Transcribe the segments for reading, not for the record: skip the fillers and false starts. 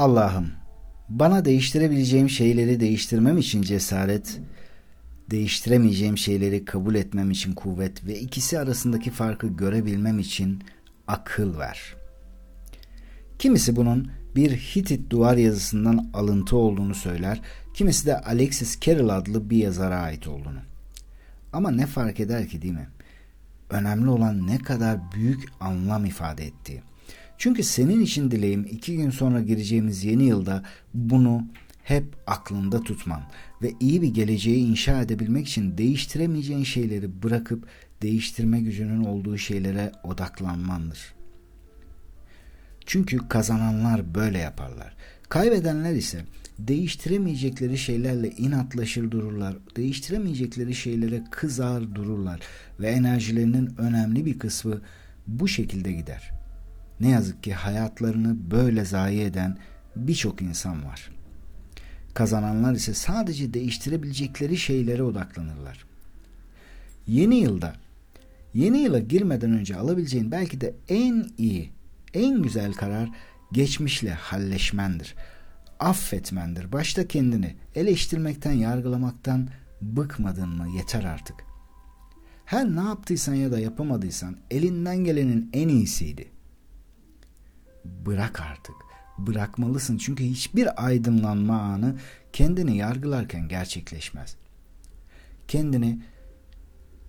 Allah'ım, bana değiştirebileceğim şeyleri değiştirmem için cesaret, değiştiremeyeceğim şeyleri kabul etmem için kuvvet ve ikisi arasındaki farkı görebilmem için akıl ver. Kimisi bunun bir Hitit duvar yazısından alıntı olduğunu söyler, kimisi de Alexis Kerel adlı bir yazara ait olduğunu. Ama ne fark eder ki, değil mi? Önemli olan ne kadar büyük anlam ifade ettiği. Çünkü senin için dileğim 2 gün sonra gireceğimiz yeni yılda bunu hep aklında tutman ve iyi bir geleceği inşa edebilmek için değiştiremeyeceğin şeyleri bırakıp değiştirme gücünün olduğu şeylere odaklanmandır. Çünkü kazananlar böyle yaparlar. Kaybedenler ise değiştiremeyecekleri şeylerle inatlaşır dururlar, değiştiremeyecekleri şeylere kızar dururlar ve enerjilerinin önemli bir kısmı bu şekilde gider. Ne yazık ki hayatlarını böyle zayi eden birçok insan var. Kazananlar ise sadece değiştirebilecekleri şeylere odaklanırlar. Yeni yıla girmeden önce alabileceğin belki de en iyi, en güzel karar geçmişle halleşmendir. Affetmendir. Başta kendini eleştirmekten, yargılamaktan bıkmadın mı? Yeter artık. Her ne yaptıysan ya da yapamadıysan elinden gelenin en iyisiydi. Bırak artık. Bırakmalısın, çünkü hiçbir aydınlanma anı kendini yargılarken gerçekleşmez. Kendini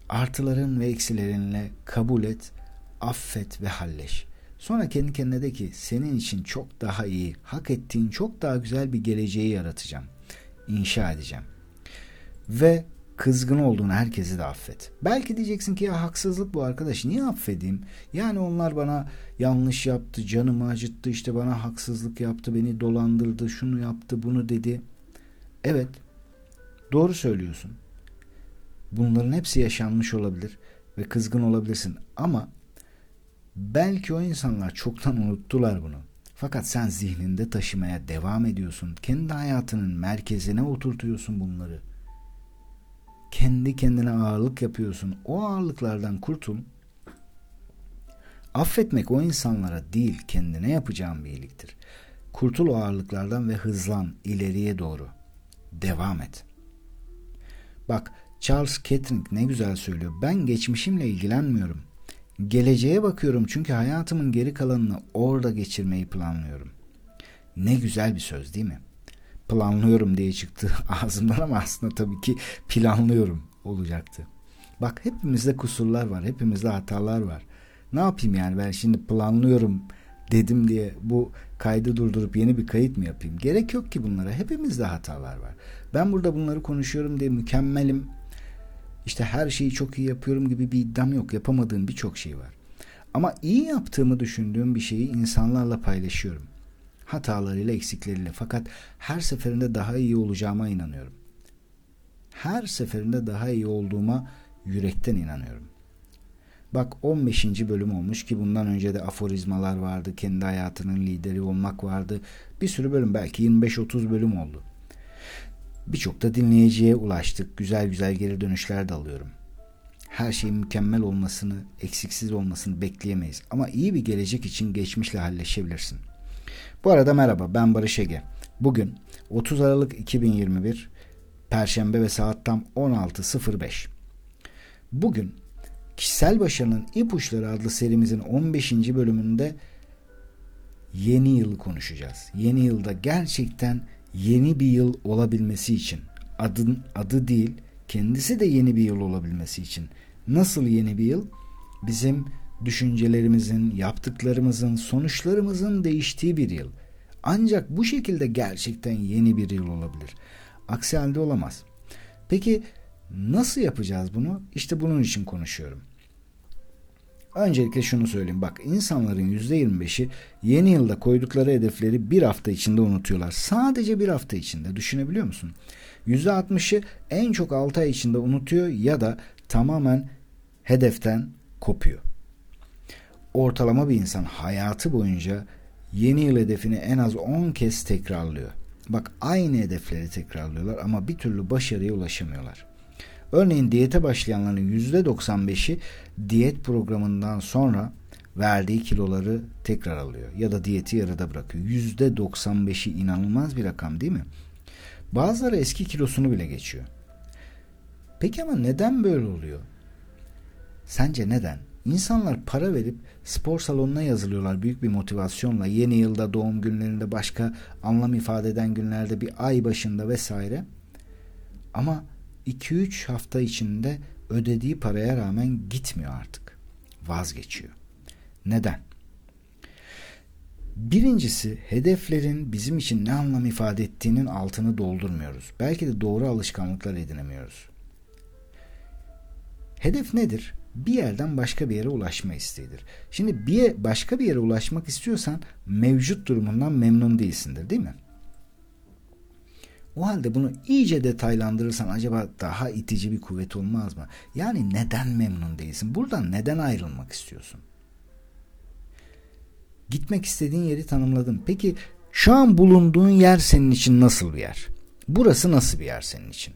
artıların ve eksilerinle kabul et, affet ve halleş. Sonra kendi kendine de ki, senin için çok daha iyi, hak ettiğin çok daha güzel bir geleceği yaratacağım, inşa edeceğim. Ve kızgın olduğun herkesi de affet. Belki diyeceksin ki, ya haksızlık bu arkadaş, niye affedeyim? Yani onlar bana yanlış yaptı, canımı acıttı, işte bana haksızlık yaptı, beni dolandırdı, şunu yaptı, bunu dedi. Evet, doğru söylüyorsun. Bunların hepsi yaşanmış olabilir ve kızgın olabilirsin ama belki o insanlar çoktan unuttular bunu. Fakat sen zihninde taşımaya devam ediyorsun. Kendi hayatının merkezine oturtuyorsun bunları. Kendi kendine ağırlık yapıyorsun. O ağırlıklardan kurtul. Affetmek o insanlara değil, kendine yapacağın bir iyiliktir. Kurtul o ağırlıklardan ve hızlan ileriye doğru. Devam et. Bak, Charles Kettering ne güzel söylüyor. Ben geçmişimle ilgilenmiyorum. Geleceğe bakıyorum, çünkü hayatımın geri kalanını orada geçirmeyi planlıyorum. Ne güzel bir söz, değil mi? Planlıyorum diye çıktı ağzımdan ama aslında tabii ki planlıyorum olacaktı. Bak, hepimizde kusurlar var, hepimizde hatalar var. Ne yapayım yani, ben şimdi planlıyorum dedim diye bu kaydı durdurup yeni bir kayıt mı yapayım? Gerek yok ki bunlara, hepimizde hatalar var. Ben burada bunları konuşuyorum diye mükemmelim, İşte her şeyi çok iyi yapıyorum gibi bir iddiam yok. Yapamadığım birçok şey var. Ama iyi yaptığımı düşündüğüm bir şeyi insanlarla paylaşıyorum. Hatalarıyla, eksikleriyle. Fakat her seferinde daha iyi olacağıma inanıyorum. Her seferinde daha iyi olduğuma yürekten inanıyorum. Bak, 15. bölüm olmuş ki bundan önce de aforizmalar vardı. Kendi hayatının lideri olmak vardı. Bir sürü bölüm, belki 25-30 bölüm oldu. Birçok da dinleyiciye ulaştık. Güzel güzel geri dönüşler de alıyorum. Her şeyin mükemmel olmasını, eksiksiz olmasını bekleyemeyiz. Ama iyi bir gelecek için geçmişle halleşebilirsin. Bu arada merhaba, ben Barış Ege. Bugün 30 Aralık 2021 Perşembe ve saat tam 16.05. Bugün Kişisel Başarının İp Uçları adlı serimizin 15. bölümünde yeni yılı konuşacağız. Yeni yılda gerçekten yeni bir yıl olabilmesi için, adı değil, kendisi de yeni bir yıl olabilmesi için. Nasıl yeni bir yıl? Bizim düşüncelerimizin, yaptıklarımızın, sonuçlarımızın değiştiği bir yıl. Ancak bu şekilde gerçekten yeni bir yıl olabilir. Aksi halde olamaz. Peki nasıl yapacağız bunu? İşte bunun için konuşuyorum. Öncelikle şunu söyleyeyim. Bak, insanların %25'i yeni yılda koydukları hedefleri bir hafta içinde unutuyorlar. Sadece bir hafta içinde. Düşünebiliyor musun? %60'ı en çok 6 ay içinde unutuyor ya da tamamen hedeften kopuyor. Ortalama bir insan hayatı boyunca yeni yıl hedefini en az 10 kez tekrarlıyor. Bak, aynı hedefleri tekrarlıyorlar ama bir türlü başarıya ulaşamıyorlar. Örneğin diyete başlayanların %95'i diyet programından sonra verdiği kiloları tekrar alıyor ya da diyeti yarıda bırakıyor. %95'i inanılmaz bir rakam değil mi? Bazıları eski kilosunu bile geçiyor. Peki ama neden böyle oluyor? Sence neden? İnsanlar para verip spor salonuna yazılıyorlar büyük bir motivasyonla. Yeni yılda, doğum günlerinde, başka anlam ifade eden günlerde, bir ay başında vesaire. Ama 2-3 hafta içinde ödediği paraya rağmen gitmiyor artık. Vazgeçiyor. Neden? Birincisi, hedeflerin bizim için ne anlam ifade ettiğinin altını doldurmuyoruz. Belki de doğru alışkanlıklar edinemiyoruz. Hedef nedir? Bir yerden başka bir yere ulaşma isteğidir. Şimdi başka bir yere ulaşmak istiyorsan mevcut durumundan memnun değilsindir, değil mi? O halde bunu iyice detaylandırırsan acaba daha itici bir kuvvet olmaz mı? Yani neden memnun değilsin? Buradan neden ayrılmak istiyorsun? Gitmek istediğin yeri tanımladın. Peki şu an bulunduğun yer senin için nasıl bir yer? Burası nasıl bir yer senin için?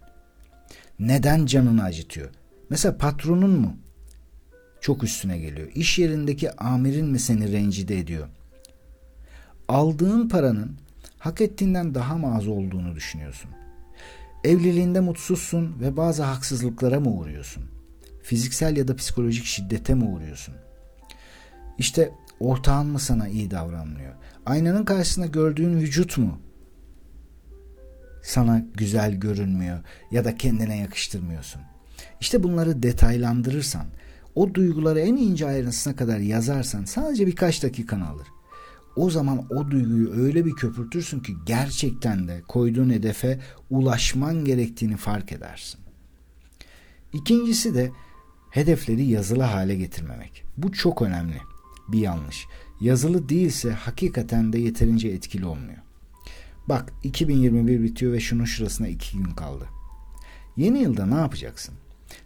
Neden canını acıtıyor? Mesela patronun mu çok üstüne geliyor? İş yerindeki amirin mi seni rencide ediyor? Aldığın paranın hak ettiğinden daha mı az olduğunu düşünüyorsun? Evliliğinde mutsuzsun ve bazı haksızlıklara mı uğruyorsun? Fiziksel ya da psikolojik şiddete mi uğruyorsun? İşte ortağın mı sana iyi davranmıyor? Aynanın karşısında gördüğün vücut mu sana güzel görünmüyor ya da kendine yakıştırmıyorsun? İşte bunları detaylandırırsan, o duyguları en ince ayrıntısına kadar yazarsan, sadece birkaç dakikanı alır. O zaman o duyguyu öyle bir köpürtürsün ki gerçekten de koyduğun hedefe ulaşman gerektiğini fark edersin. İkincisi de hedefleri yazılı hale getirmemek. Bu çok önemli bir yanlış. Yazılı değilse hakikaten de yeterince etkili olmuyor. Bak, 2021 bitiyor ve şunun şurasına 2 gün kaldı. Yeni yılda ne yapacaksın?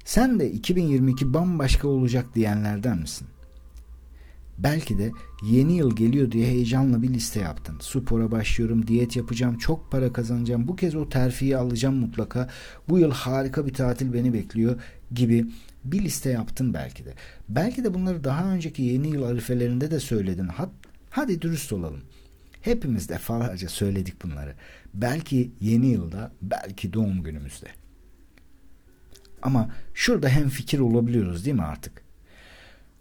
Sen de 2022 bambaşka olacak diyenlerden misin? Belki de yeni yıl geliyor diye heyecanla bir liste yaptın. Spora başlıyorum, diyet yapacağım, çok para kazanacağım, bu kez o terfiyi alacağım mutlaka, bu yıl harika bir tatil beni bekliyor gibi bir liste yaptın belki de. Belki de bunları daha önceki yeni yıl arifelerinde de söyledin. Hadi dürüst olalım. Hepimiz defalarca söyledik bunları. Belki yeni yılda, belki doğum günümüzde. Ama şurada hemfikir olabiliyoruz değil mi artık?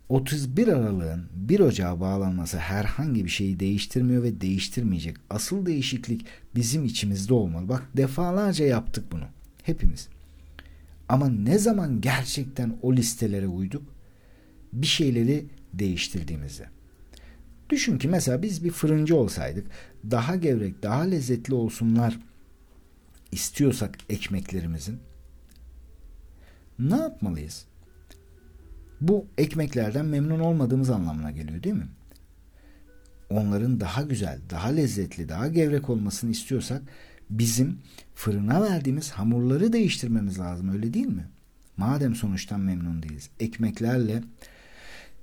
31 Aralık'ın 1 Ocağı bağlanması herhangi bir şeyi değiştirmiyor ve değiştirmeyecek. Asıl değişiklik bizim içimizde olmalı. Bak, defalarca yaptık bunu. Hepimiz. Ama ne zaman gerçekten o listelere uyduk? Bir şeyleri değiştirdiğimizde. Düşün ki mesela biz bir fırıncı olsaydık, daha gevrek, daha lezzetli olsunlar istiyorsak ekmeklerimizin, ne yapmalıyız? Bu ekmeklerden memnun olmadığımız anlamına geliyor değil mi? Onların daha güzel, daha lezzetli, daha gevrek olmasını istiyorsak bizim fırına verdiğimiz hamurları değiştirmemiz lazım, öyle değil mi? Madem sonuçtan memnun değiliz.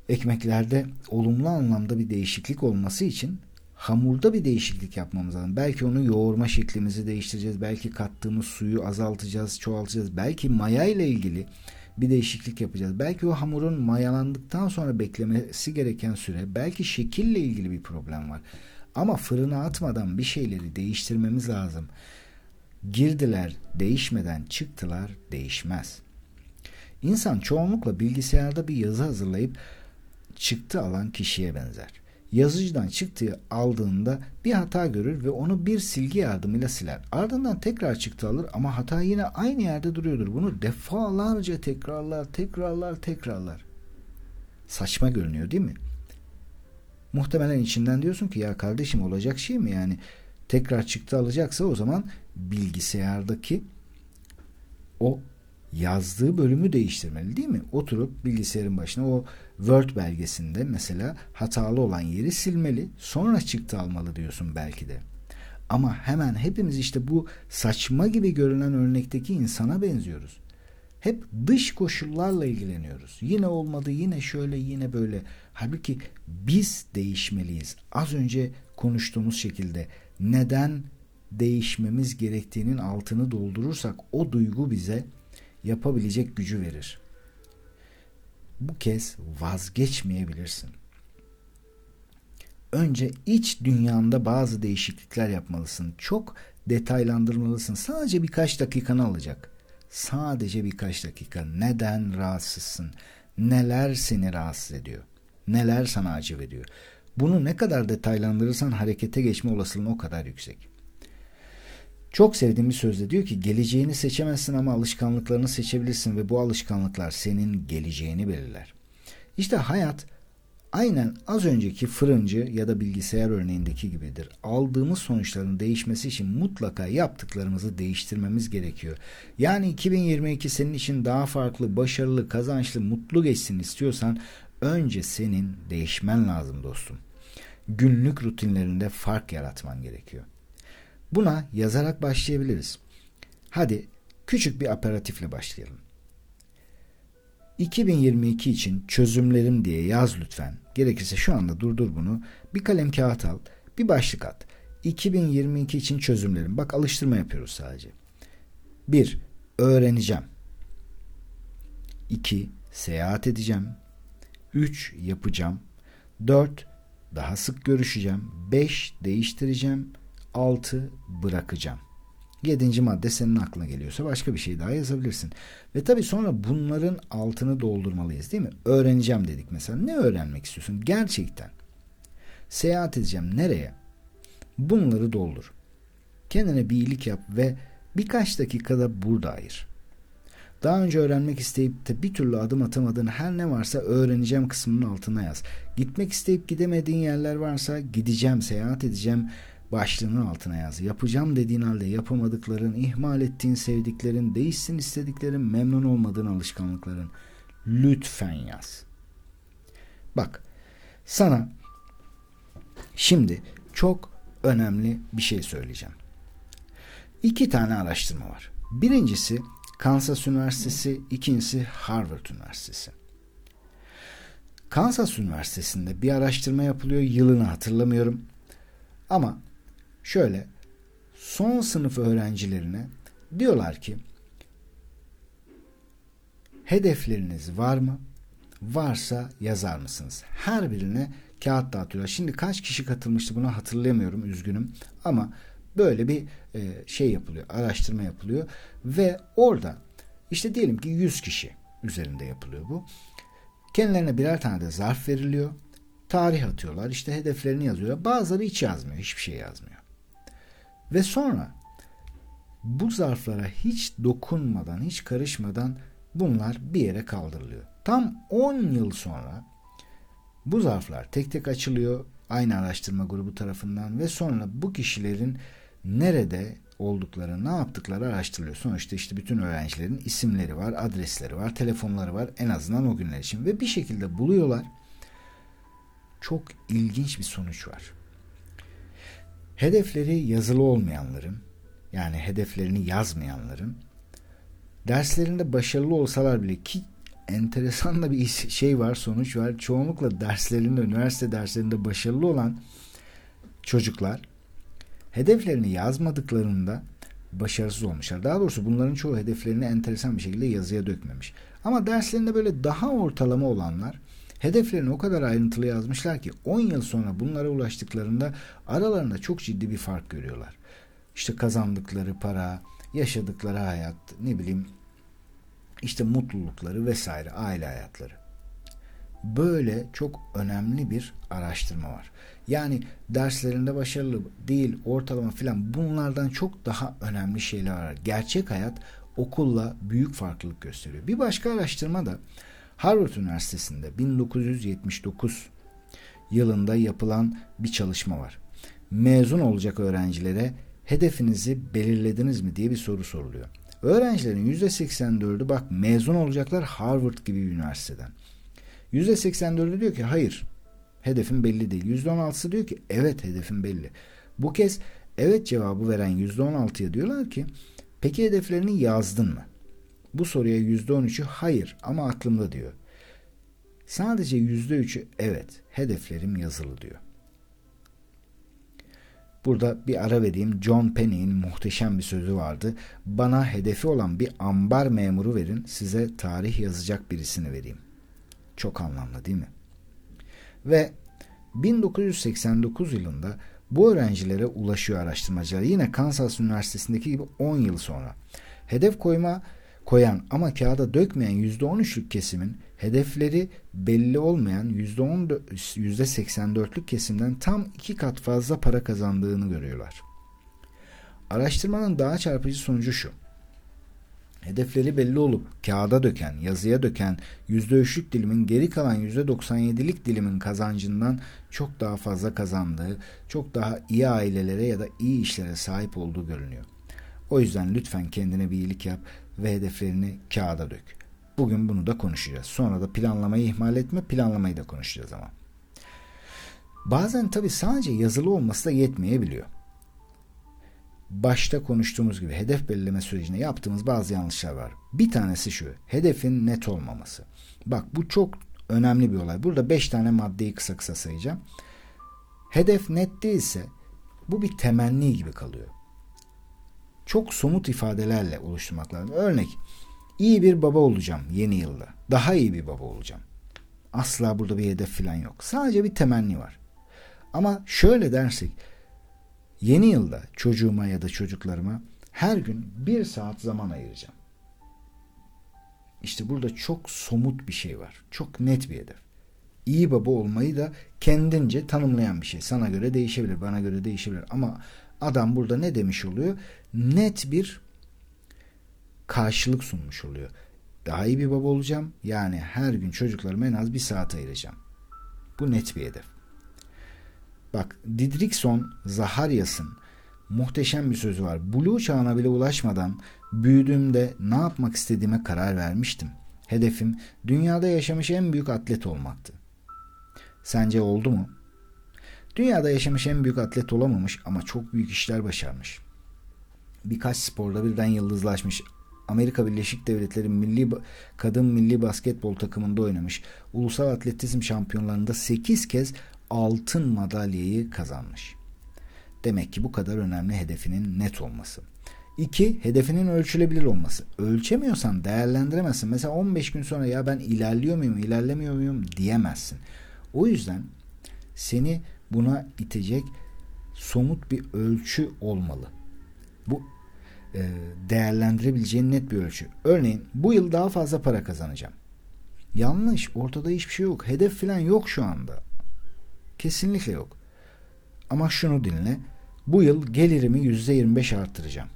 Ekmeklerde olumlu anlamda bir değişiklik olması için hamurda bir değişiklik yapmamız lazım. Belki onu yoğurma şeklimizi değiştireceğiz. Belki kattığımız suyu azaltacağız, çoğaltacağız. Belki maya ile ilgili bir değişiklik yapacağız. Belki o hamurun mayalandıktan sonra beklemesi gereken süre, belki şekille ilgili bir problem var. Ama fırına atmadan bir şeyleri değiştirmemiz lazım. Girdiler değişmeden, çıktılar değişmez. İnsan çoğunlukla bilgisayarda bir yazı hazırlayıp çıktı alan kişiye benzer. Yazıcıdan çıktıyı aldığında bir hata görür ve onu bir silgi yardımıyla siler. Ardından tekrar çıktı alır ama hata yine aynı yerde duruyordur. Bunu defalarca tekrarlar. Saçma görünüyor değil mi? Muhtemelen içinden diyorsun ki ya kardeşim, olacak şey mi yani? Tekrar çıktı alacaksa o zaman bilgisayardaki o yazdığı bölümü değiştirmeli değil mi? Oturup bilgisayarın başına o Word belgesinde mesela hatalı olan yeri silmeli, sonra çıktı almalı diyorsun belki de. Ama hemen hepimiz işte bu saçma gibi görünen örnekteki insana benziyoruz. Hep dış koşullarla ilgileniyoruz. Yine olmadı, yine şöyle, yine böyle. Halbuki biz değişmeliyiz. Az önce konuştuğumuz şekilde neden değişmemiz gerektiğinin altını doldurursak o duygu bize yapabilecek gücü verir. Bu kez vazgeçmeyebilirsin. önce iç dünyanda bazı değişiklikler yapmalısın. Çok detaylandırmalısın. Sadece birkaç dakikanı alacak. Sadece birkaç dakika. Neden rahatsızsın? Neler seni rahatsız ediyor? Neler sana acı veriyor? Bunu ne kadar detaylandırırsan harekete geçme olasılığın o kadar yüksek. Çok sevdiğim bir sözde diyor ki, geleceğini seçemezsin ama alışkanlıklarını seçebilirsin ve bu alışkanlıklar senin geleceğini belirler. İşte hayat aynen az önceki fırıncı ya da bilgisayar örneğindeki gibidir. Aldığımız sonuçların değişmesi için mutlaka yaptıklarımızı değiştirmemiz gerekiyor. Yani 2022 senin için daha farklı, başarılı, kazançlı, mutlu geçsin istiyorsan önce senin değişmen lazım dostum. Günlük rutinlerinde fark yaratman gerekiyor. Buna yazarak başlayabiliriz. Hadi küçük bir aperatifle başlayalım. 2022 için çözümlerim diye yaz lütfen. Gerekirse şu anda durdur bunu. Bir kalem kağıt al. Bir başlık at. 2022 için çözümlerim. Bak, alıştırma yapıyoruz sadece. 1. Öğreneceğim. 2. Seyahat edeceğim. 3. Yapacağım. 4. Daha sık görüşeceğim. 5. Değiştireceğim. 6. Bırakacağım. 7. madde senin aklına geliyorsa başka bir şey daha yazabilirsin. Ve tabii sonra bunların altını doldurmalıyız, değil mi? Öğreneceğim dedik mesela. Ne öğrenmek istiyorsun gerçekten? Seyahat edeceğim. Nereye? Bunları doldur. Kendine bir iyilik yap ve birkaç dakikada burada ayır. Daha önce öğrenmek isteyip de bir türlü adım atamadığın her ne varsa öğreneceğim kısmının altına yaz. Gitmek isteyip gidemediğin yerler varsa gideceğim, seyahat edeceğim başlığının altına yaz. Yapacağım dediğin halde yapamadıkların, ihmal ettiğin sevdiklerin, değişsin istediklerin, memnun olmadığın alışkanlıkların. Lütfen yaz. Bak, sana şimdi çok önemli bir şey söyleyeceğim. 2 tane araştırma var. Birincisi Kansas Üniversitesi, ikincisi Harvard Üniversitesi. Kansas Üniversitesi'nde bir araştırma yapılıyor. Yılını hatırlamıyorum. Ama şöyle, son sınıf öğrencilerine diyorlar ki, hedefleriniz var mı? Varsa yazar mısınız? Her birine kağıt dağıtıyorlar. Şimdi kaç kişi katılmıştı buna hatırlayamıyorum, üzgünüm. Ama böyle bir şey yapılıyor, araştırma yapılıyor ve orada işte diyelim ki 100 kişi üzerinde yapılıyor bu. Kendilerine birer tane de zarf veriliyor. Tarih atıyorlar, işte hedeflerini yazıyorlar. Bazıları hiç yazmıyor, hiçbir şey yazmıyor. Ve sonra bu zarflara hiç dokunmadan, hiç karışmadan bunlar bir yere kaldırılıyor. Tam 10 yıl sonra bu zarflar tek tek açılıyor aynı araştırma grubu tarafından ve sonra bu kişilerin nerede oldukları, ne yaptıkları araştırılıyor. Sonuçta işte bütün öğrencilerin isimleri var, adresleri var, telefonları var, en azından o günler için, ve bir şekilde buluyorlar. Çok ilginç bir sonuç var. Hedefleri yazılı olmayanların, yani hedeflerini yazmayanların, derslerinde başarılı olsalar bile, ki enteresan da bir şey var, sonuç var. Çoğunlukla derslerinde, üniversite derslerinde başarılı olan çocuklar hedeflerini yazmadıklarında başarısız olmuşlar. Daha doğrusu bunların çoğu hedeflerini enteresan bir şekilde yazıya dökmemiş. Ama derslerinde böyle daha ortalama olanlar hedeflerini o kadar ayrıntılı yazmışlar ki 10 yıl sonra bunlara ulaştıklarında aralarında çok ciddi bir fark görüyorlar. İşte kazandıkları para, yaşadıkları hayat, ne bileyim işte mutlulukları vesaire, aile hayatları. Böyle çok önemli bir araştırma var. Yani derslerinde başarılı değil, ortalama filan, bunlardan çok daha önemli şeyler var. Gerçek hayat okulla büyük farklılık gösteriyor. Bir başka araştırma da Harvard Üniversitesi'nde 1979 yılında yapılan bir çalışma var. Mezun olacak öğrencilere hedefinizi belirlediniz mi diye bir soru soruluyor. Öğrencilerin %84'ü bak mezun olacaklar Harvard gibi bir üniversiteden. %84'ü diyor ki hayır, hedefim belli değil. %16'sı diyor ki evet, hedefim belli. Bu kez evet cevabı veren %16'ya diyorlar ki peki hedeflerini yazdın mı? Bu soruya %13'ü hayır ama aklımda diyor. Sadece %3'ü evet, hedeflerim yazılı diyor. Burada bir ara vereyim. John Penny'in muhteşem bir sözü vardı. Bana hedefi olan bir ambar memuru verin, size tarih yazacak birisini vereyim. Çok anlamlı değil mi? Ve 1989 yılında bu öğrencilere ulaşıyor araştırmacılar. Yine Kansas Üniversitesi'ndeki gibi 10 yıl sonra. Hedef koyan ama kağıda dökmeyen %13'lük kesimin hedefleri belli olmayan %84'lük kesimden tam 2 kat fazla para kazandığını görüyorlar. Araştırmanın daha çarpıcı sonucu şu. Hedefleri belli olup kağıda döken, yazıya döken %3'lük dilimin geri kalan %97'lik dilimin kazancından çok daha fazla kazandığı, çok daha iyi ailelere ya da iyi işlere sahip olduğu görünüyor. O yüzden lütfen kendine bir iyilik yap ve hedeflerini kağıda dök. Bugün bunu da konuşacağız. Sonra da planlamayı ihmal etme, planlamayı da konuşacağız ama. Bazen tabii sadece yazılı olması da yetmeyebiliyor. Başta konuştuğumuz gibi hedef belirleme sürecinde yaptığımız bazı yanlışlar var. Bir tanesi şu, hedefin net olmaması. Bak bu çok önemli bir olay. Burada 5 tane maddeyi kısa kısa sayacağım. Hedef net değilse bu bir temenni gibi kalıyor. Çok somut ifadelerle oluşturmak lazım. Örnek, iyi bir baba olacağım yeni yılda. Daha iyi bir baba olacağım. Asla burada bir hedef falan yok. Sadece bir temenni var. Ama şöyle dersek, yeni yılda çocuğuma ya da çocuklarıma her gün 1 saat zaman ayıracağım. İşte burada çok somut bir şey var. Çok net bir hedef. İyi baba olmayı da kendince tanımlayan bir şey. Sana göre değişebilir, bana göre değişebilir. Ama adam burada ne demiş oluyor? Net bir karşılık sunmuş oluyor. Daha iyi bir baba olacağım. Yani her gün çocuklarıma en az 1 saat ayıracağım. Bu net bir hedef. Bak Didrikson Zaharias'ın muhteşem bir sözü var. Blue çağına bile ulaşmadan büyüdüğümde ne yapmak istediğime karar vermiştim. Hedefim dünyada yaşamış en büyük atlet olmaktı. Sence oldu mu? Dünyada yaşamış en büyük atlet olamamış ama çok büyük işler başarmış. Birkaç sporda birden yıldızlaşmış. Amerika Birleşik Devletleri kadın milli basketbol takımında oynamış. Ulusal atletizm şampiyonlarında 8 kez altın madalyayı kazanmış. Demek ki bu kadar önemli hedefinin net olması. 2. Hedefinin ölçülebilir olması. Ölçemiyorsan değerlendiremezsin. Mesela 15 gün sonra ya ben ilerliyor muyum, ilerlemiyor muyum diyemezsin. O yüzden seni buna itecek somut bir ölçü olmalı. Bu değerlendirebileceğin net bir ölçü. Örneğin bu yıl daha fazla para kazanacağım. Yanlış. Ortada hiçbir şey yok. Hedef falan yok şu anda. Kesinlikle yok. Ama şunu dinle. Bu yıl gelirimi %25 artıracağım.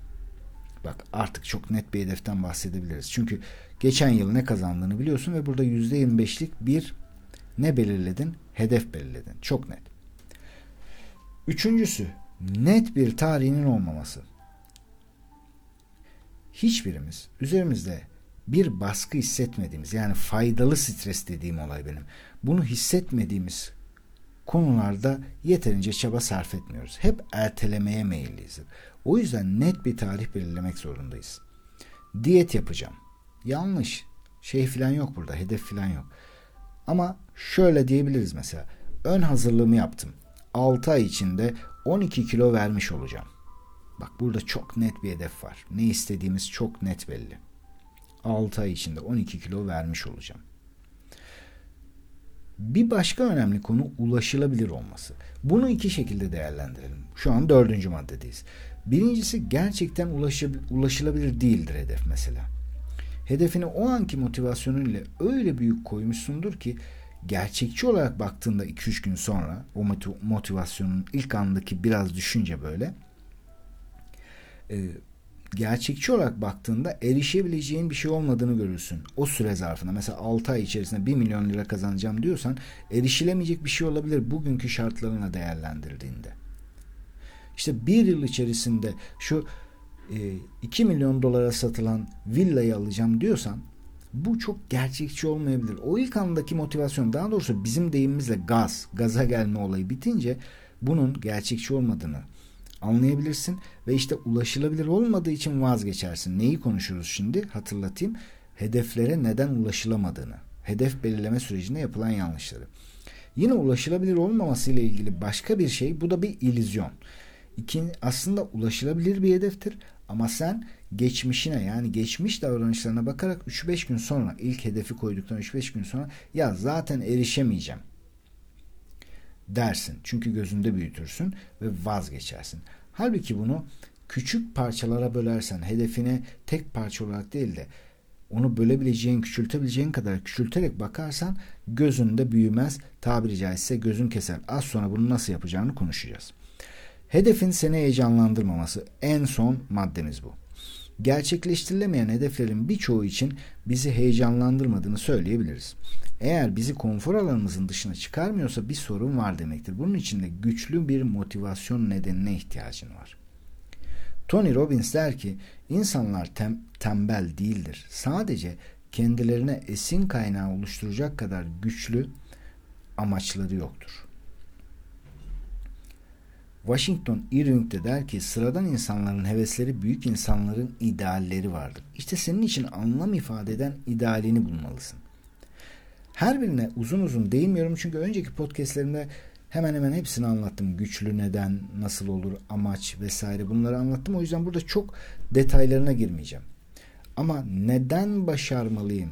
Bak artık çok net bir hedeften bahsedebiliriz. Çünkü geçen yıl ne kazandığını biliyorsun ve burada %25'lik bir ne belirledin? Hedef belirledin. Çok net. 3. Net bir tarihinin olmaması. Hiçbirimiz üzerimizde bir baskı hissetmediğimiz, yani faydalı stres dediğim olay benim. Bunu hissetmediğimiz konularda yeterince çaba sarf etmiyoruz. Hep ertelemeye meyilliyiz. O yüzden net bir tarih belirlemek zorundayız. Diyet yapacağım. Yanlış. Şey filan yok burada. Hedef filan yok. Ama şöyle diyebiliriz mesela. Ön hazırlığımı yaptım. 6 ay içinde 12 kilo vermiş olacağım. Bak burada çok net bir hedef var. Ne istediğimiz çok net belli. 6 ay içinde 12 kilo vermiş olacağım. Bir başka önemli konu ulaşılabilir olması. Bunu 2 şekilde değerlendirelim. Şu an 4. maddedeyiz. Birincisi gerçekten ulaşılabilir değildir hedef mesela. Hedefini o anki motivasyonuyla öyle büyük koymuşsundur ki gerçekçi olarak baktığında 2-3 gün sonra o motivasyonun ilk andaki biraz düşünce böyle gerçekçi olarak baktığında erişebileceğin bir şey olmadığını görürsün. O süre zarfında mesela 6 ay içerisinde 1 milyon lira kazanacağım diyorsan erişilemeyecek bir şey olabilir bugünkü şartlarına değerlendirdiğinde. İşte 1 yıl içerisinde şu 2 milyon dolara satılan villayı alacağım diyorsan bu çok gerçekçi olmayabilir. O ilk andaki motivasyon, daha doğrusu bizim deyimimizle gaza gelme olayı bitince bunun gerçekçi olmadığını anlayabilirsin ve işte ulaşılabilir olmadığı için vazgeçersin. Neyi konuşuyoruz şimdi? Hatırlatayım. Hedeflere neden ulaşılamadığını. Hedef belirleme sürecinde yapılan yanlışları. Yine ulaşılabilir olmaması ile ilgili başka bir şey. Bu da bir illüzyon. Aslında ulaşılabilir bir hedeftir ama sen geçmişine, yani geçmiş davranışlarına bakarak 3-5 gün sonra, ilk hedefi koyduktan 3-5 gün sonra ya zaten erişemeyeceğim dersin. Çünkü gözünde büyütürsün ve vazgeçersin. Halbuki bunu küçük parçalara bölersen, hedefine tek parça olarak değil de onu bölebileceğin, küçültebileceğin kadar küçülterek bakarsan gözünde büyümez, tabiri caizse gözün keser. Az sonra bunu nasıl yapacağını konuşacağız. Hedefin seni heyecanlandırmaması en son maddemiz bu. Gerçekleştirilemeyen hedeflerin birçoğu için bizi heyecanlandırmadığını söyleyebiliriz. Eğer bizi konfor alanımızın dışına çıkarmıyorsa bir sorun var demektir. Bunun için de güçlü bir motivasyon nedenine ihtiyacın var. Tony Robbins der ki, insanlar tembel değildir. Sadece kendilerine esin kaynağı oluşturacak kadar güçlü amaçları yoktur. Washington Irving de der ki, sıradan insanların hevesleri, büyük insanların idealleri vardır. İşte senin için anlam ifade eden idealini bulmalısın. Her birine uzun uzun değinmiyorum çünkü önceki podcastlerimde hemen hemen hepsini anlattım. Güçlü neden, nasıl olur, amaç vesaire bunları anlattım. O yüzden burada çok detaylarına girmeyeceğim. Ama neden başarmalıyım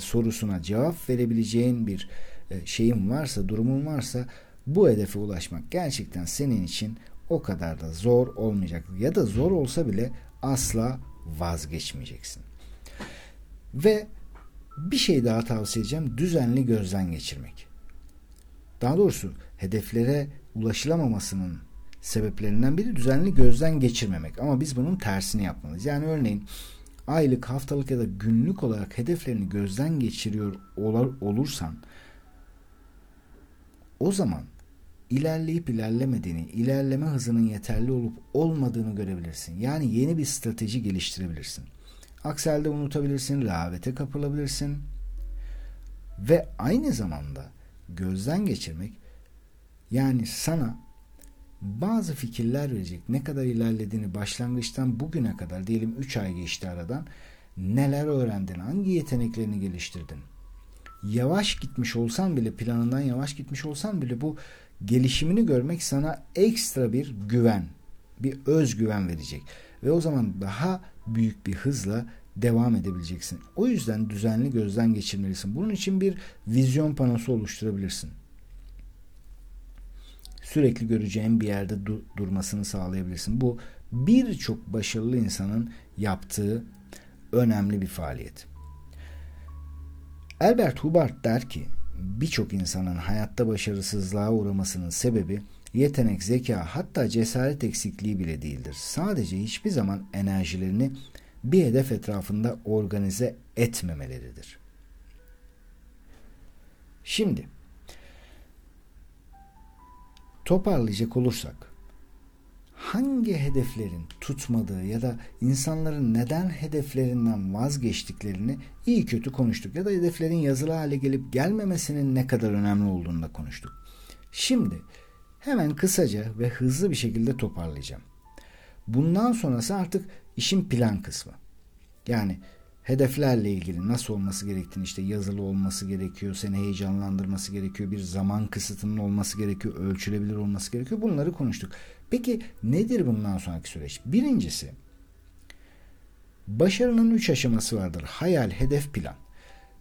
sorusuna cevap verebileceğin bir şeyin varsa, durumun varsa bu hedefe ulaşmak gerçekten senin için o kadar da zor olmayacak. Ya da zor olsa bile asla vazgeçmeyeceksin. Ve bir şey daha tavsiye edeceğim. Düzenli gözden geçirmek. Daha doğrusu hedeflere ulaşılamamasının sebeplerinden biri düzenli gözden geçirmemek. Ama biz bunun tersini yapmalıyız. Yani örneğin aylık, haftalık ya da günlük olarak hedeflerini gözden geçiriyor olursan o zaman ilerleyip ilerlemediğini, ilerleme hızının yeterli olup olmadığını görebilirsin. Yani yeni bir strateji geliştirebilirsin. Aksi halde unutabilirsin, rehavete kapılabilirsin. Ve aynı zamanda gözden geçirmek yani sana bazı fikirler verecek. Ne kadar ilerlediğini başlangıçtan bugüne kadar, diyelim 3 ay geçti aradan, neler öğrendin, hangi yeteneklerini geliştirdin. Yavaş gitmiş olsan bile, planından yavaş gitmiş olsan bile bu gelişimini görmek sana ekstra bir güven, bir özgüven verecek. Ve o zaman daha büyük bir hızla devam edebileceksin. O yüzden düzenli gözden geçirmelisin. Bunun için bir vizyon panosu oluşturabilirsin. Sürekli göreceğin bir yerde durmasını sağlayabilirsin. Bu birçok başarılı insanın yaptığı önemli bir faaliyet. Albert Hubbard der ki, birçok insanın hayatta başarısızlığa uğramasının sebebi yetenek, zeka, hatta cesaret eksikliği bile değildir. Sadece hiçbir zaman enerjilerini bir hedef etrafında organize etmemeleridir. Şimdi toparlayacak olursak, hangi hedeflerin tutmadığı ya da insanların neden hedeflerinden vazgeçtiklerini iyi kötü konuştuk ya da hedeflerin yazılı hale gelip gelmemesinin ne kadar önemli olduğunu da konuştuk. Şimdi hemen kısaca ve hızlı bir şekilde toparlayacağım. Bundan sonrası artık işin plan kısmı. Yani hedeflerle ilgili nasıl olması gerektiğini, işte yazılı olması gerekiyor, seni heyecanlandırması gerekiyor, bir zaman kısıtının olması gerekiyor, ölçülebilir olması gerekiyor. Bunları konuştuk. Peki nedir bundan sonraki süreç? Birincisi, başarının 3 aşaması vardır. Hayal, hedef, plan.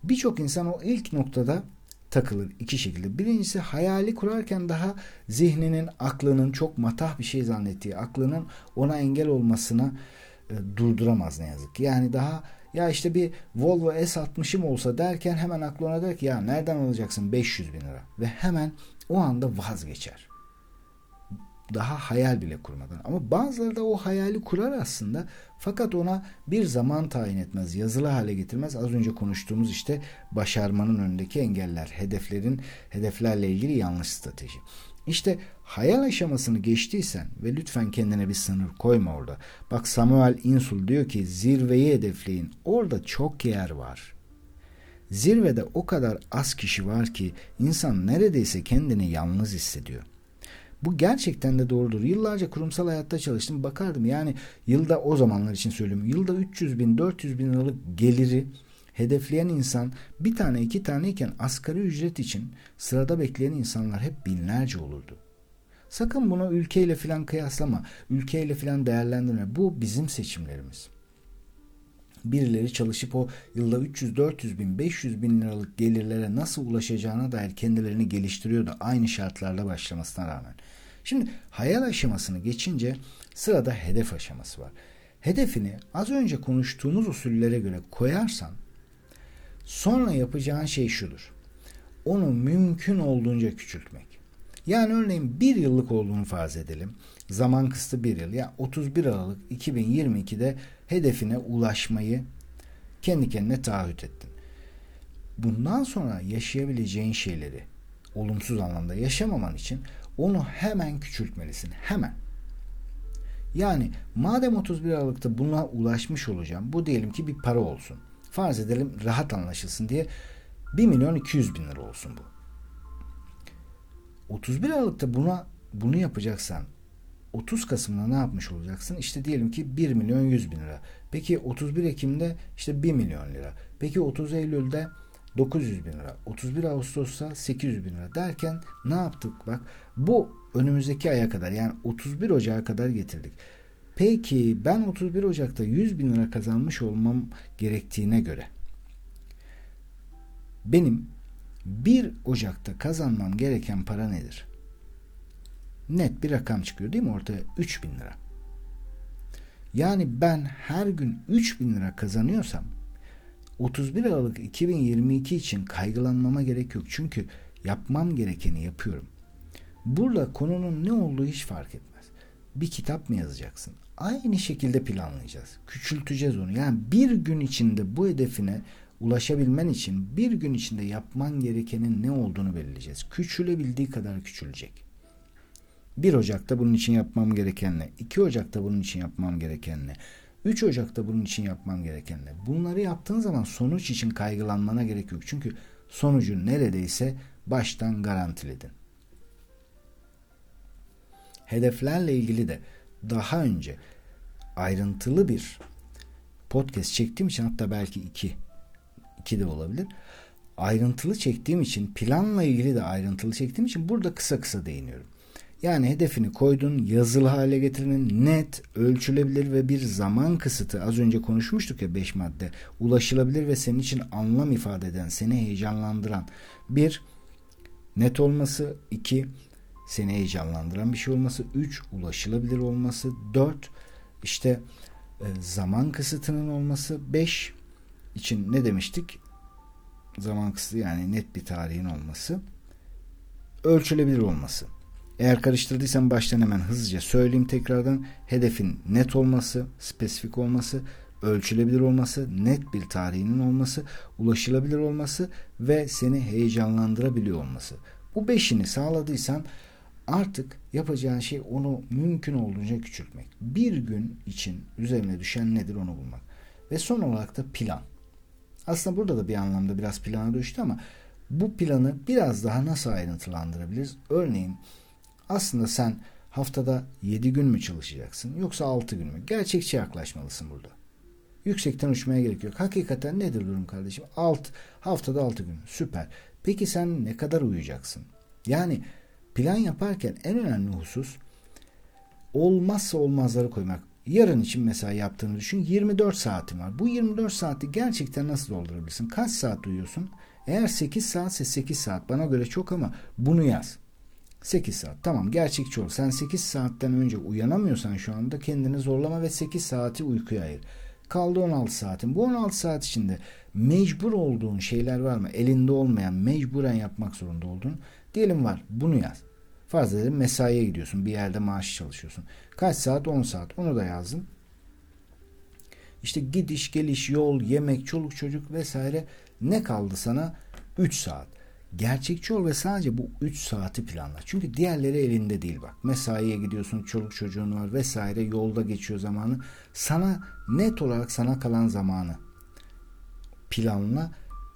Birçok insan o ilk noktada takılır iki şekilde. Birincisi, hayali kurarken daha zihninin, aklının çok matah bir şey zannettiği, aklının ona engel olmasına durduramaz ne yazık ki. Yani daha ya işte bir Volvo S60'ım olsa derken hemen aklına der ki ya nereden alacaksın 500.000 lira, ve hemen o anda vazgeçer. Daha hayal bile kurmadan. Ama bazıları da o hayali kurar aslında, fakat ona bir zaman tayin etmez, yazılı hale getirmez. Az önce konuştuğumuz işte başarmanın önündeki engeller, hedeflerle ilgili yanlış strateji. İşte hayal aşamasını geçtiysen, ve lütfen kendine bir sınır koyma orada. Bak, Samuel Insull diyor ki zirveyi hedefleyin. Orada çok yer var. Zirvede o kadar az kişi var ki insan neredeyse kendini yalnız hissediyor. Bu gerçekten de doğrudur. Yıllarca kurumsal hayatta çalıştım. Bakardım yani yılda, o zamanlar için söylüyorum, yılda 300.000-400.000 liralık geliri hedefleyen insan bir tane iki taneyken asgari ücret için sırada bekleyen insanlar hep binlerce olurdu. Sakın bunu ülkeyle filan kıyaslama. Ülkeyle filan değerlendirme. Bu bizim seçimlerimiz. birileri çalışıp o yılda 300-400 bin, 500 bin liralık gelirlere nasıl ulaşacağına dair kendilerini geliştiriyordu aynı şartlarda başlamasına rağmen. Şimdi hayal aşamasını geçince sırada hedef aşaması var. Hedefini az önce konuştuğumuz usullere göre koyarsan sonra yapacağın şey şudur: onu mümkün olduğunca küçültmek. Yani örneğin bir yıllık olduğunu farz edelim. Zaman kısıtlı bir yıl. Yani 31 Aralık 2022'de hedefine ulaşmayı kendi kendine taahhüt ettin. Bundan sonra yaşayabileceğin şeyleri olumsuz anlamda yaşamaman için onu hemen küçültmelisin. Hemen. Yani madem 31 Aralık'ta buna ulaşmış olacağım, bu diyelim ki bir para olsun. Farz edelim rahat anlaşılsın diye 1.200.000 lira olsun bu. 31 Aralık'ta bunu yapacaksan 30 Kasım'da ne yapmış olacaksın? İşte diyelim ki 1.100.000 lira. Peki 31 Ekim'de işte 1 milyon lira. Peki 30 Eylül'de 900.000 lira. 31 Ağustos'ta 800.000 lira derken ne yaptık? Bak bu önümüzdeki aya kadar, yani 31 Ocak'a kadar getirdik. Peki ben 31 Ocak'ta 100.000 lira kazanmış olmam gerektiğine göre benim 1 Ocak'ta kazanmam gereken para nedir? Net bir rakam çıkıyor değil mi ortaya? 3.000 lira. Yani ben her gün 3.000 lira kazanıyorsam 31 Aralık 2022 için kaygılanmama gerek yok. Çünkü yapmam gerekeni yapıyorum. Burada konunun ne olduğu hiç fark etmez. Bir kitap mı yazacaksın? Aynı şekilde planlayacağız. Küçülteceğiz onu. Yani bir gün içinde bu hedefine ulaşabilmen için bir gün içinde yapman gerekenin ne olduğunu belirleyeceğiz. Küçülebildiği kadar küçülecek. 1 Ocak'ta bunun için yapmam gerekenle, 2 Ocak'ta bunun için yapmam gerekenle, 3 Ocak'ta bunun için yapmam gerekenle. Bunları yaptığın zaman sonuç için kaygılanmana gerek yok. Çünkü sonucu neredeyse baştan garantiledin. Hedeflerle ilgili de daha önce ayrıntılı bir podcast çektiğim için, hatta belki iki de olabilir. Ayrıntılı çektiğim için, planla ilgili de ayrıntılı çektiğim için burada kısa kısa değiniyorum. Yani hedefini koydun, yazılı hale getirdin, net, ölçülebilir ve bir zaman kısıtı, az önce konuşmuştuk ya 5 madde, ulaşılabilir ve senin için anlam ifade eden, seni heyecanlandıran, 1. net olması, 2. seni heyecanlandıran bir şey olması, 3. ulaşılabilir olması, 4. işte zaman kısıtının olması, 5. için ne demiştik? Zaman kısıtı, yani net bir tarihin olması, ölçülebilir olması. Eğer karıştırdıysan baştan hemen hızlıca söyleyeyim tekrardan. Hedefin net olması, spesifik olması, ölçülebilir olması, net bir tarihinin olması, ulaşılabilir olması ve seni heyecanlandırabiliyor olması. Bu 5'ini sağladıysan artık yapacağın şey onu mümkün olduğunca küçültmek. Bir gün için üzerine düşen nedir onu bulmak. Ve son olarak da plan. Aslında burada da bir anlamda biraz plana düştü ama bu planı biraz daha nasıl ayrıntılandırabiliriz? Örneğin aslında sen haftada 7 gün mü çalışacaksın yoksa 6 gün mü? Gerçekçi yaklaşmalısın burada. Yüksekten uçmaya gerek yok. Hakikaten nedir durum kardeşim? Haftada 6 gün. Süper. Peki sen ne kadar uyuyacaksın? Yani plan yaparken en önemli husus olmazsa olmazları koymak. Yarın için mesela yaptığını düşün. 24 saatin var. Bu 24 saati gerçekten nasıl doldurabilirsin? Kaç saat uyuyorsun? Eğer 8 saatse 8 saat. Bana göre çok ama bunu yaz. 8 saat. Tamam, gerçekçi ol. Sen 8 saatten önce uyanamıyorsan şu anda kendini zorlama ve 8 saati uykuya ayır. Kaldı 16 saatin. Bu 16 saat içinde mecbur olduğun şeyler var mı? Elinde olmayan, mecburen yapmak zorunda olduğun. Diyelim var. Bunu yaz. Farz edelim mesaiye gidiyorsun. Bir yerde maaş çalışıyorsun. Kaç saat? 10 saat. Onu da yazdım. İşte gidiş, geliş, yol, yemek, çoluk, çocuk vesaire, ne kaldı sana? 3 saat. Gerçekçi ol ve sadece bu 3 saati planla. Çünkü diğerleri elinde değil bak. Mesaiye gidiyorsun, çoluk çocuğun var vesaire, yolda geçiyor zamanı. Sana net olarak sana kalan zamanı planla.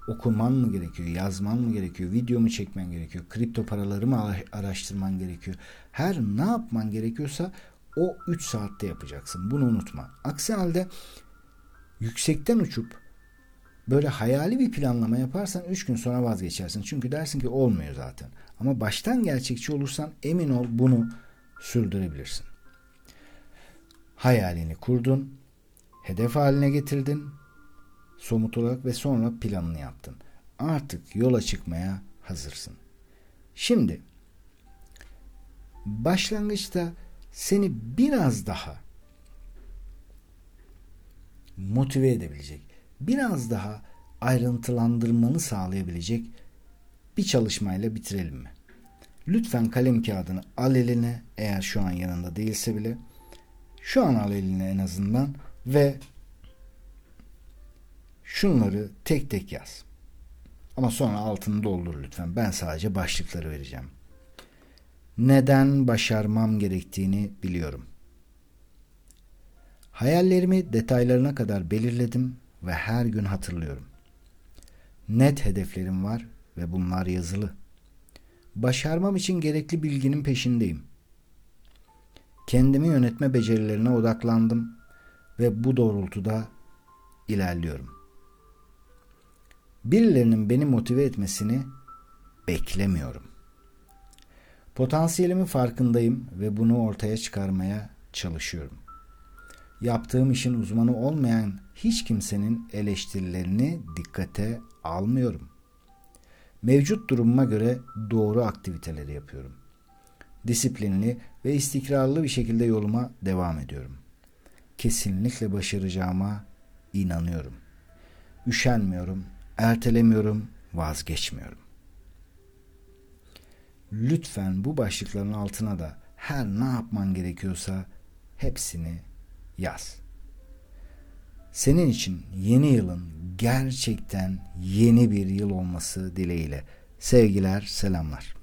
Okuman mı gerekiyor, yazman mı gerekiyor, video mu çekmen gerekiyor, kripto paraları mı araştırman gerekiyor? Her ne yapman gerekiyorsa o 3 saatte yapacaksın. Bunu unutma. Aksi halde yüksekten uçup böyle hayali bir planlama yaparsan 3 gün sonra vazgeçersin. Çünkü dersin ki olmuyor zaten. Ama baştan gerçekçi olursan emin ol bunu sürdürebilirsin. Hayalini kurdun, hedef haline getirdin, somut olarak ve sonra planını yaptın. Artık yola çıkmaya hazırsın. Şimdi başlangıçta seni biraz daha motive edebilecek, biraz daha ayrıntılandırmanı sağlayabilecek bir çalışmayla bitirelim mi? Lütfen kalem kağıdını al eline, eğer şu an yanında değilse bile şu an al eline en azından ve şunları tek tek yaz. Ama sonra altını doldur lütfen. Ben sadece başlıkları vereceğim. Neden başarmam gerektiğini biliyorum. Hayallerimi detaylarına kadar belirledim ve her gün hatırlıyorum. Net hedeflerim var ve bunlar yazılı. Başarmam için gerekli bilginin peşindeyim. Kendimi yönetme becerilerine odaklandım ve bu doğrultuda ilerliyorum. Birilerinin beni motive etmesini beklemiyorum. Potansiyelimin farkındayım ve bunu ortaya çıkarmaya çalışıyorum. Yaptığım işin uzmanı olmayan hiç kimsenin eleştirilerini dikkate almıyorum. Mevcut durumuma göre doğru aktiviteleri yapıyorum. Disiplinli ve istikrarlı bir şekilde yoluma devam ediyorum. Kesinlikle başaracağıma inanıyorum. Üşenmiyorum, ertelemiyorum, vazgeçmiyorum. Lütfen bu başlıkların altına da her ne yapman gerekiyorsa hepsini yaz. Senin için yeni yılın gerçekten yeni bir yıl olması dileğiyle. Sevgiler, selamlar.